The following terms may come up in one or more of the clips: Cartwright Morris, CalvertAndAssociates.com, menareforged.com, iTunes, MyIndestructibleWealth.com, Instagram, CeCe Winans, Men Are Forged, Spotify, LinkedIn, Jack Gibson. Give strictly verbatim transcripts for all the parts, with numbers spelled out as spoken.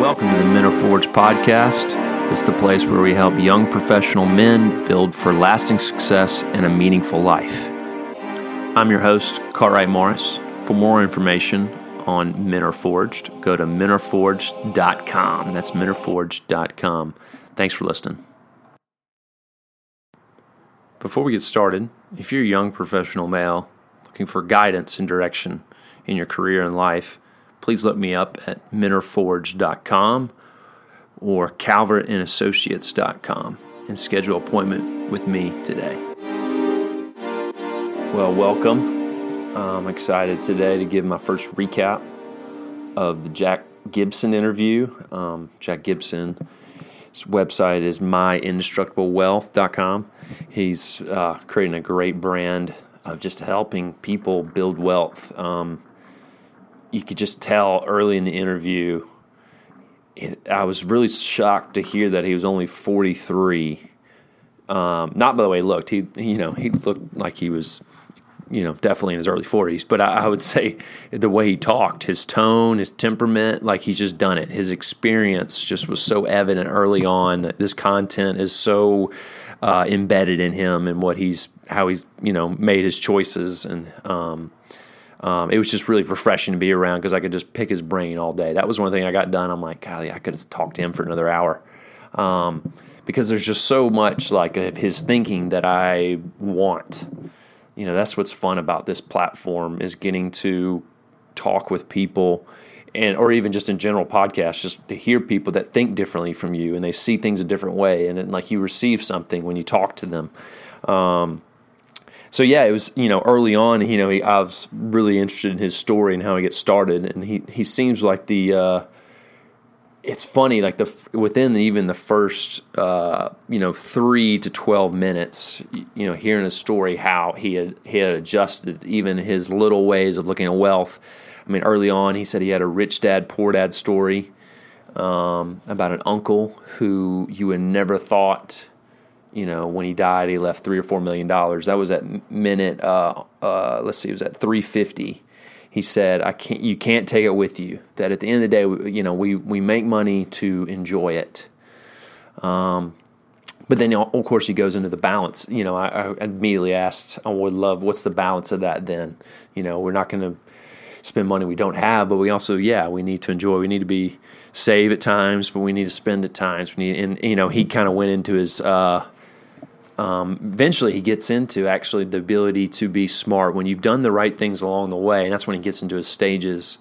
Welcome to the Men Are Forged podcast. It's the place where we help young professional men build for lasting success and a meaningful life. I'm your host, Cartwright Morris. For more information on Men Are Forged, go to men are forged dot com. That's men are forged dot com. Thanks for listening. Before we get started, if you're a young professional male looking for guidance and direction in your career and life, please look me up at men are forged dot com or Calvert and Associates dot com and schedule an appointment with me today. Well, welcome. I'm excited today to give my first recap of the Jack Gibson interview. Um, Jack Gibson. His website is my indestructible wealth dot com. He's uh, creating a great brand of just helping people build wealth. Um, you could just tell early in the interview, it, I was really shocked to hear that he was only forty-three. Um, not by the way he looked. He, you know, he looked like he was, you know, definitely in his early forties. But I, I would say the way he talked, his tone, his temperament, like he's just done it. His experience just was so evident early on that this content is so uh, embedded in him and what he's, how he's, you know, made his choices. And um, um, it was just really refreshing to be around because I could just pick his brain all day. That was one thing I got done. I'm like, golly, I could have talked to him for another hour. Um, because there's just so much like of his thinking that I want. You know, that's what's fun about this platform is getting to talk with people and or even just in general podcasts, just to hear people that think differently from you and they see things a different way. And then, like, you receive something when you talk to them. Um, so, yeah, it was, you know, early on, you know, he, I was really interested in his story and how he gets started. And he, he seems like the uh, – it's funny, like the within even the first, uh, you know, three to twelve minutes, you know, hearing his story, how he had, he had adjusted even his little ways of looking at wealth. I mean, early on, he said he had a rich dad, poor dad story um, about an uncle who you would never thought, you know, when he died, he left three or four million dollars. That was at minute, uh, uh, let's see, it was at three fifty. He said, "I can't. You can't take it with you. That at the end of the day, you know, we, we make money to enjoy it." Um, but then, of course, he goes into the balance. You know, I, I immediately asked, "I would love what's the balance of that?" Then, you know, we're not going to spend money we don't have, but we also, yeah, we need to enjoy. We need to be save at times, but we need to spend at times. We need, and you know, he kind of went into his. Uh, Um, eventually he gets into actually the ability to be smart when you've done the right things along the way. And that's when he gets into his stages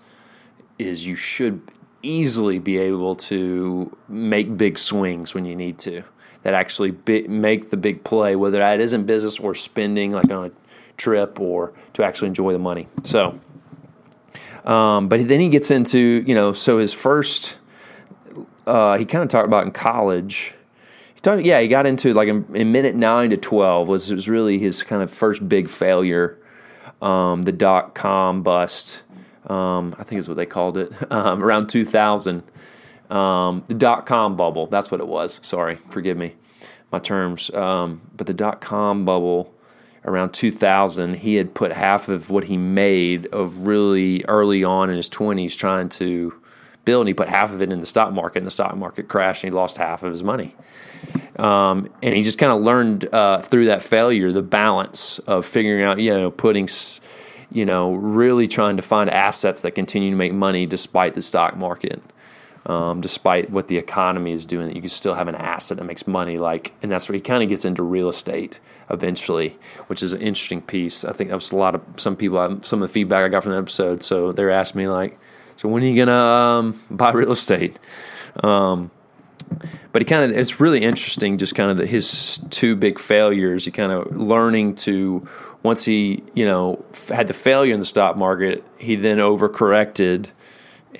is you should easily be able to make big swings when you need to, that actually bi- make the big play, whether that is in business or spending like on a trip or to actually enjoy the money. So, um, but then he gets into, you know, so his first, uh, he kind of talked about in college. Yeah, he got into like in, in minute nine to twelve was was really his kind of first big failure, um, the dot com bust. Um, I think is what they called it um, around two thousand, um, the dot com bubble. That's what it was. Sorry, forgive me, my terms. Um, but the dot com bubble around two thousand, he had put half of what he made of really early on in his twenties trying to build, and he put half of it in the stock market, and the stock market crashed, and he lost half of his money. Um, and he just kind of learned uh, through that failure the balance of figuring out, you know, putting, you know, really trying to find assets that continue to make money despite the stock market, um, despite what the economy is doing, that you can still have an asset that makes money. Like, and that's where he kind of gets into real estate eventually, which is an interesting piece. I think that was a lot of some people, some of the feedback I got from the episode. So they're asking me like, so when are you going to um, buy real estate? Um, but he kind of, it's really interesting just kind of the, his two big failures. He kind of learning to, once he, you know, f- had the failure in the stock market, he then overcorrected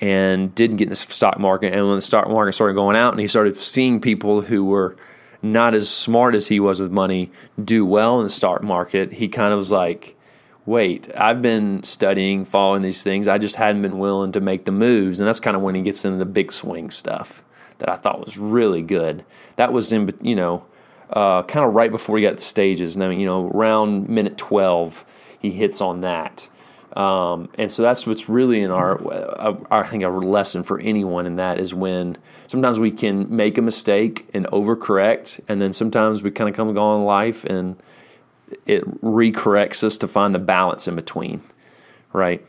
and didn't get in the stock market. And when the stock market started going out and he started seeing people who were not as smart as he was with money do well in the stock market, he kind of was like, wait, I've been studying, following these things. I just hadn't been willing to make the moves. And that's kind of when he gets into the big swing stuff that I thought was really good. That was, in, you know, uh, kind of right before he got to stages. And then, you know, around minute twelve, he hits on that. Um, and so that's what's really in our, I think, a lesson for anyone in that is when sometimes we can make a mistake and overcorrect, and then sometimes we kind of come and go in life and it recorrects us to find the balance in between, right?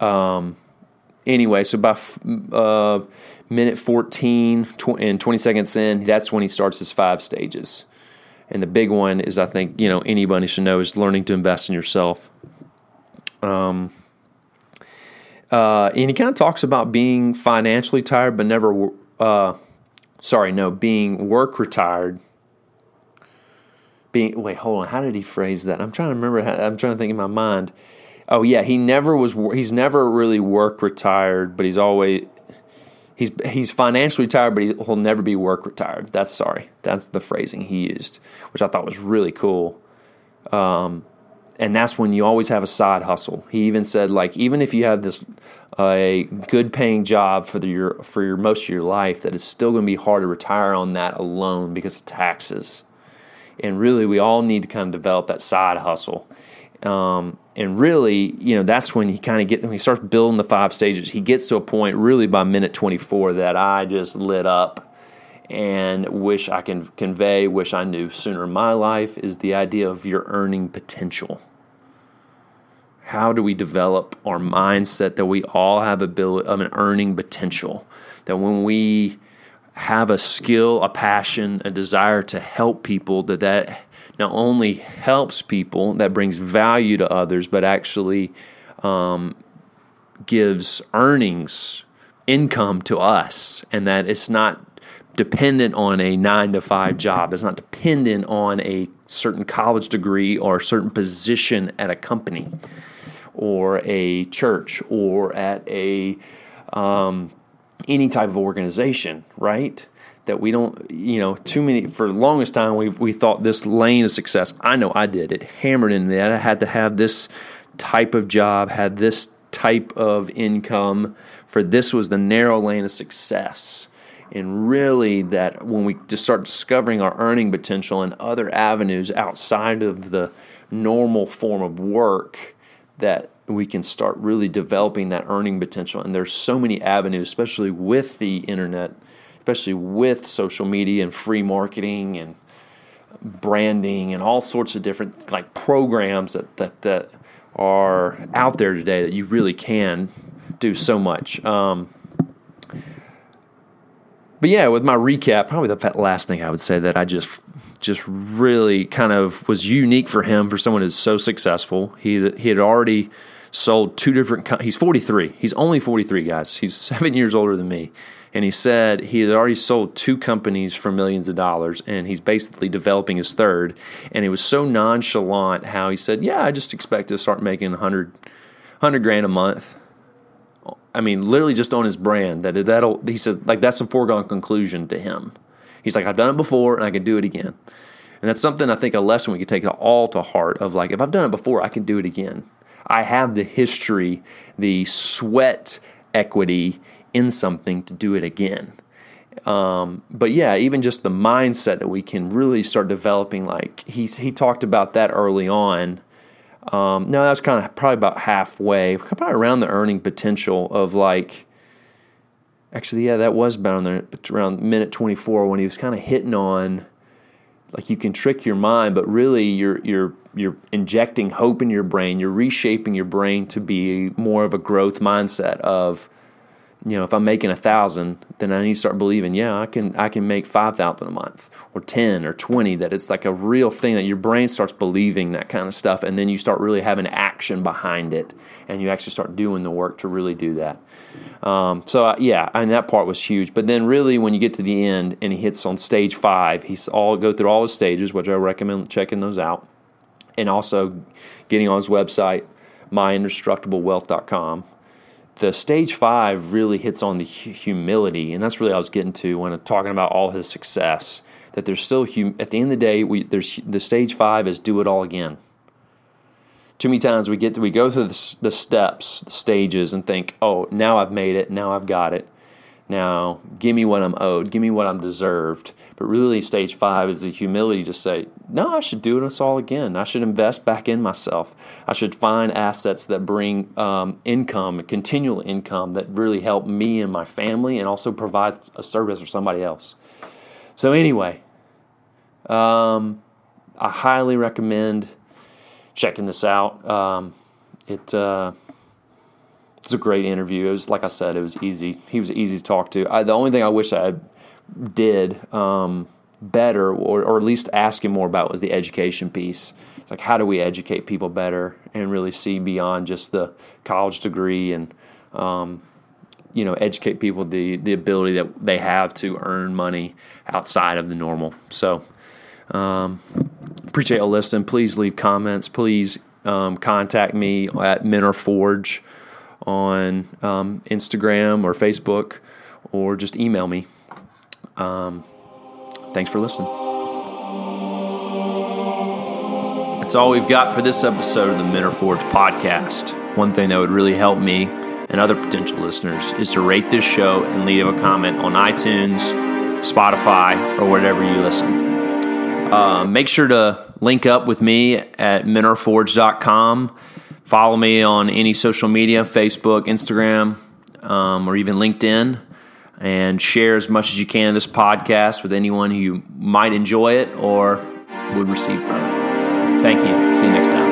Um, anyway, so by uh, minute fourteen tw- and twenty seconds in, that's when he starts his five stages. And the big one is, I think, you know, anybody should know, is learning to invest in yourself. Um, uh, and he kind of talks about being financially tired, but never, uh, sorry, no, being work retired, being, wait, hold on. How did he phrase that? I'm trying to remember. How, I'm trying to think in my mind. Oh yeah. He never was, he's never really work retired, but he's always, he's, he's financially tired, but he'll never be work retired. That's sorry. That's the phrasing he used, which I thought was really cool. Um, And that's when you always have a side hustle. He even said, like, even if you have this uh, a good paying job for the, your for your most of your life, that it's still going to be hard to retire on that alone because of taxes. And really, we all need to kind of develop that side hustle. Um, and really, you know, that's when he kind of get when he starts building the five stages. He gets to a point really by minute twenty-four that I just lit up. And wish I can convey, wish I knew sooner in my life, is the idea of your earning potential. How do we develop our mindset that we all have ability of an earning potential? That when we have a skill, a passion, a desire to help people, that that not only helps people, that brings value to others, but actually um, gives earnings, income to us, and that it's not dependent on a nine to five job. It's not dependent on a certain college degree or a certain position at a company or a church or at a um, any type of organization, right? That we don't, you know, too many, for the longest time we we thought this lane of success, I know I did, it hammered in that I had to have this type of job, had this type of income, for this was the narrow lane of success. And really that when we just start discovering our earning potential and other avenues outside of the normal form of work, that we can start really developing that earning potential. And there's so many avenues, especially with the internet, especially with social media and free marketing and branding and all sorts of different like programs that that, that are out there today, that you really can do so much. Um, But yeah, with my recap, probably the last thing I would say that I just just really kind of was unique for him, for someone who's so successful. He he had already sold two different companies. He's forty-three. He's only forty-three, guys. He's seven years older than me. And he said he had already sold two companies for millions of dollars, and he's basically developing his third. And he was so nonchalant how he said, yeah, I just expect to start making one hundred, one hundred grand a month. I mean, literally just on his brand, that that'll, he says, like, that's a foregone conclusion to him. He's like, I've done it before and I can do it again. And that's something, I think, a lesson we could take all to heart of, like, if I've done it before, I can do it again. I have the history, the sweat equity in something to do it again. Um, but yeah, even just the mindset that we can really start developing, like he's, he talked about that early on. Um, no, that's kind of probably about halfway, probably around the earning potential of like, actually, yeah, that was about there, around minute twenty-four when he was kind of hitting on, like, you can trick your mind, but really you're, you're, you're injecting hope in your brain. You're reshaping your brain to be more of a growth mindset of, you know, if I'm making a thousand, then I need to start believing, yeah, I can, I can make five thousand a month or ten or twenty, that it's like a real thing, that your brain starts believing that kind of stuff. And then you start really having action behind it, and you actually start doing the work to really do that. Um, so uh, yeah, and that part was huge. But then really when you get to the end and he hits on stage five, he's all go through all his stages, which I recommend checking those out. And also getting on his website, my indestructible wealth dot com. The stage five really hits on the humility, and that's really what I was getting to when I'm talking about all his success, that there's still, hum- at the end of the day, we, there's the stage five is do it all again. Too many times we get to, we go through the, the steps, the stages, and think, oh, now I've made it, now I've got it. Now, give me what I'm owed. Give me what I'm deserved. But really, stage five is the humility to say, no, I should do this all again. I should invest back in myself. I should find assets that bring um, income, continual income that really help me and my family and also provides a service for somebody else. So anyway, um, I highly recommend checking this out. Um, it... Uh, It's a great interview. It was, like I said, it was easy. He was easy to talk to. I, the only thing I wish I did um, better, or, or at least ask him more about, was the education piece. It's like, how do we educate people better and really see beyond just the college degree and, um, you know, educate people the the ability that they have to earn money outside of the normal. So um, appreciate a listen. Please leave comments. Please um, contact me at Men Are Forged on um, Instagram or Facebook, or just email me. Um, thanks for listening. That's all we've got for this episode of the Men Are Forged podcast. One thing that would really help me and other potential listeners is to rate this show and leave a comment on iTunes, Spotify, or wherever you listen. Uh, make sure to link up with me at men are forged dot com. Follow me on any social media, Facebook, Instagram, um, or even LinkedIn, and share as much as you can of this podcast with anyone who might enjoy it or would receive from it. Thank you. See you next time.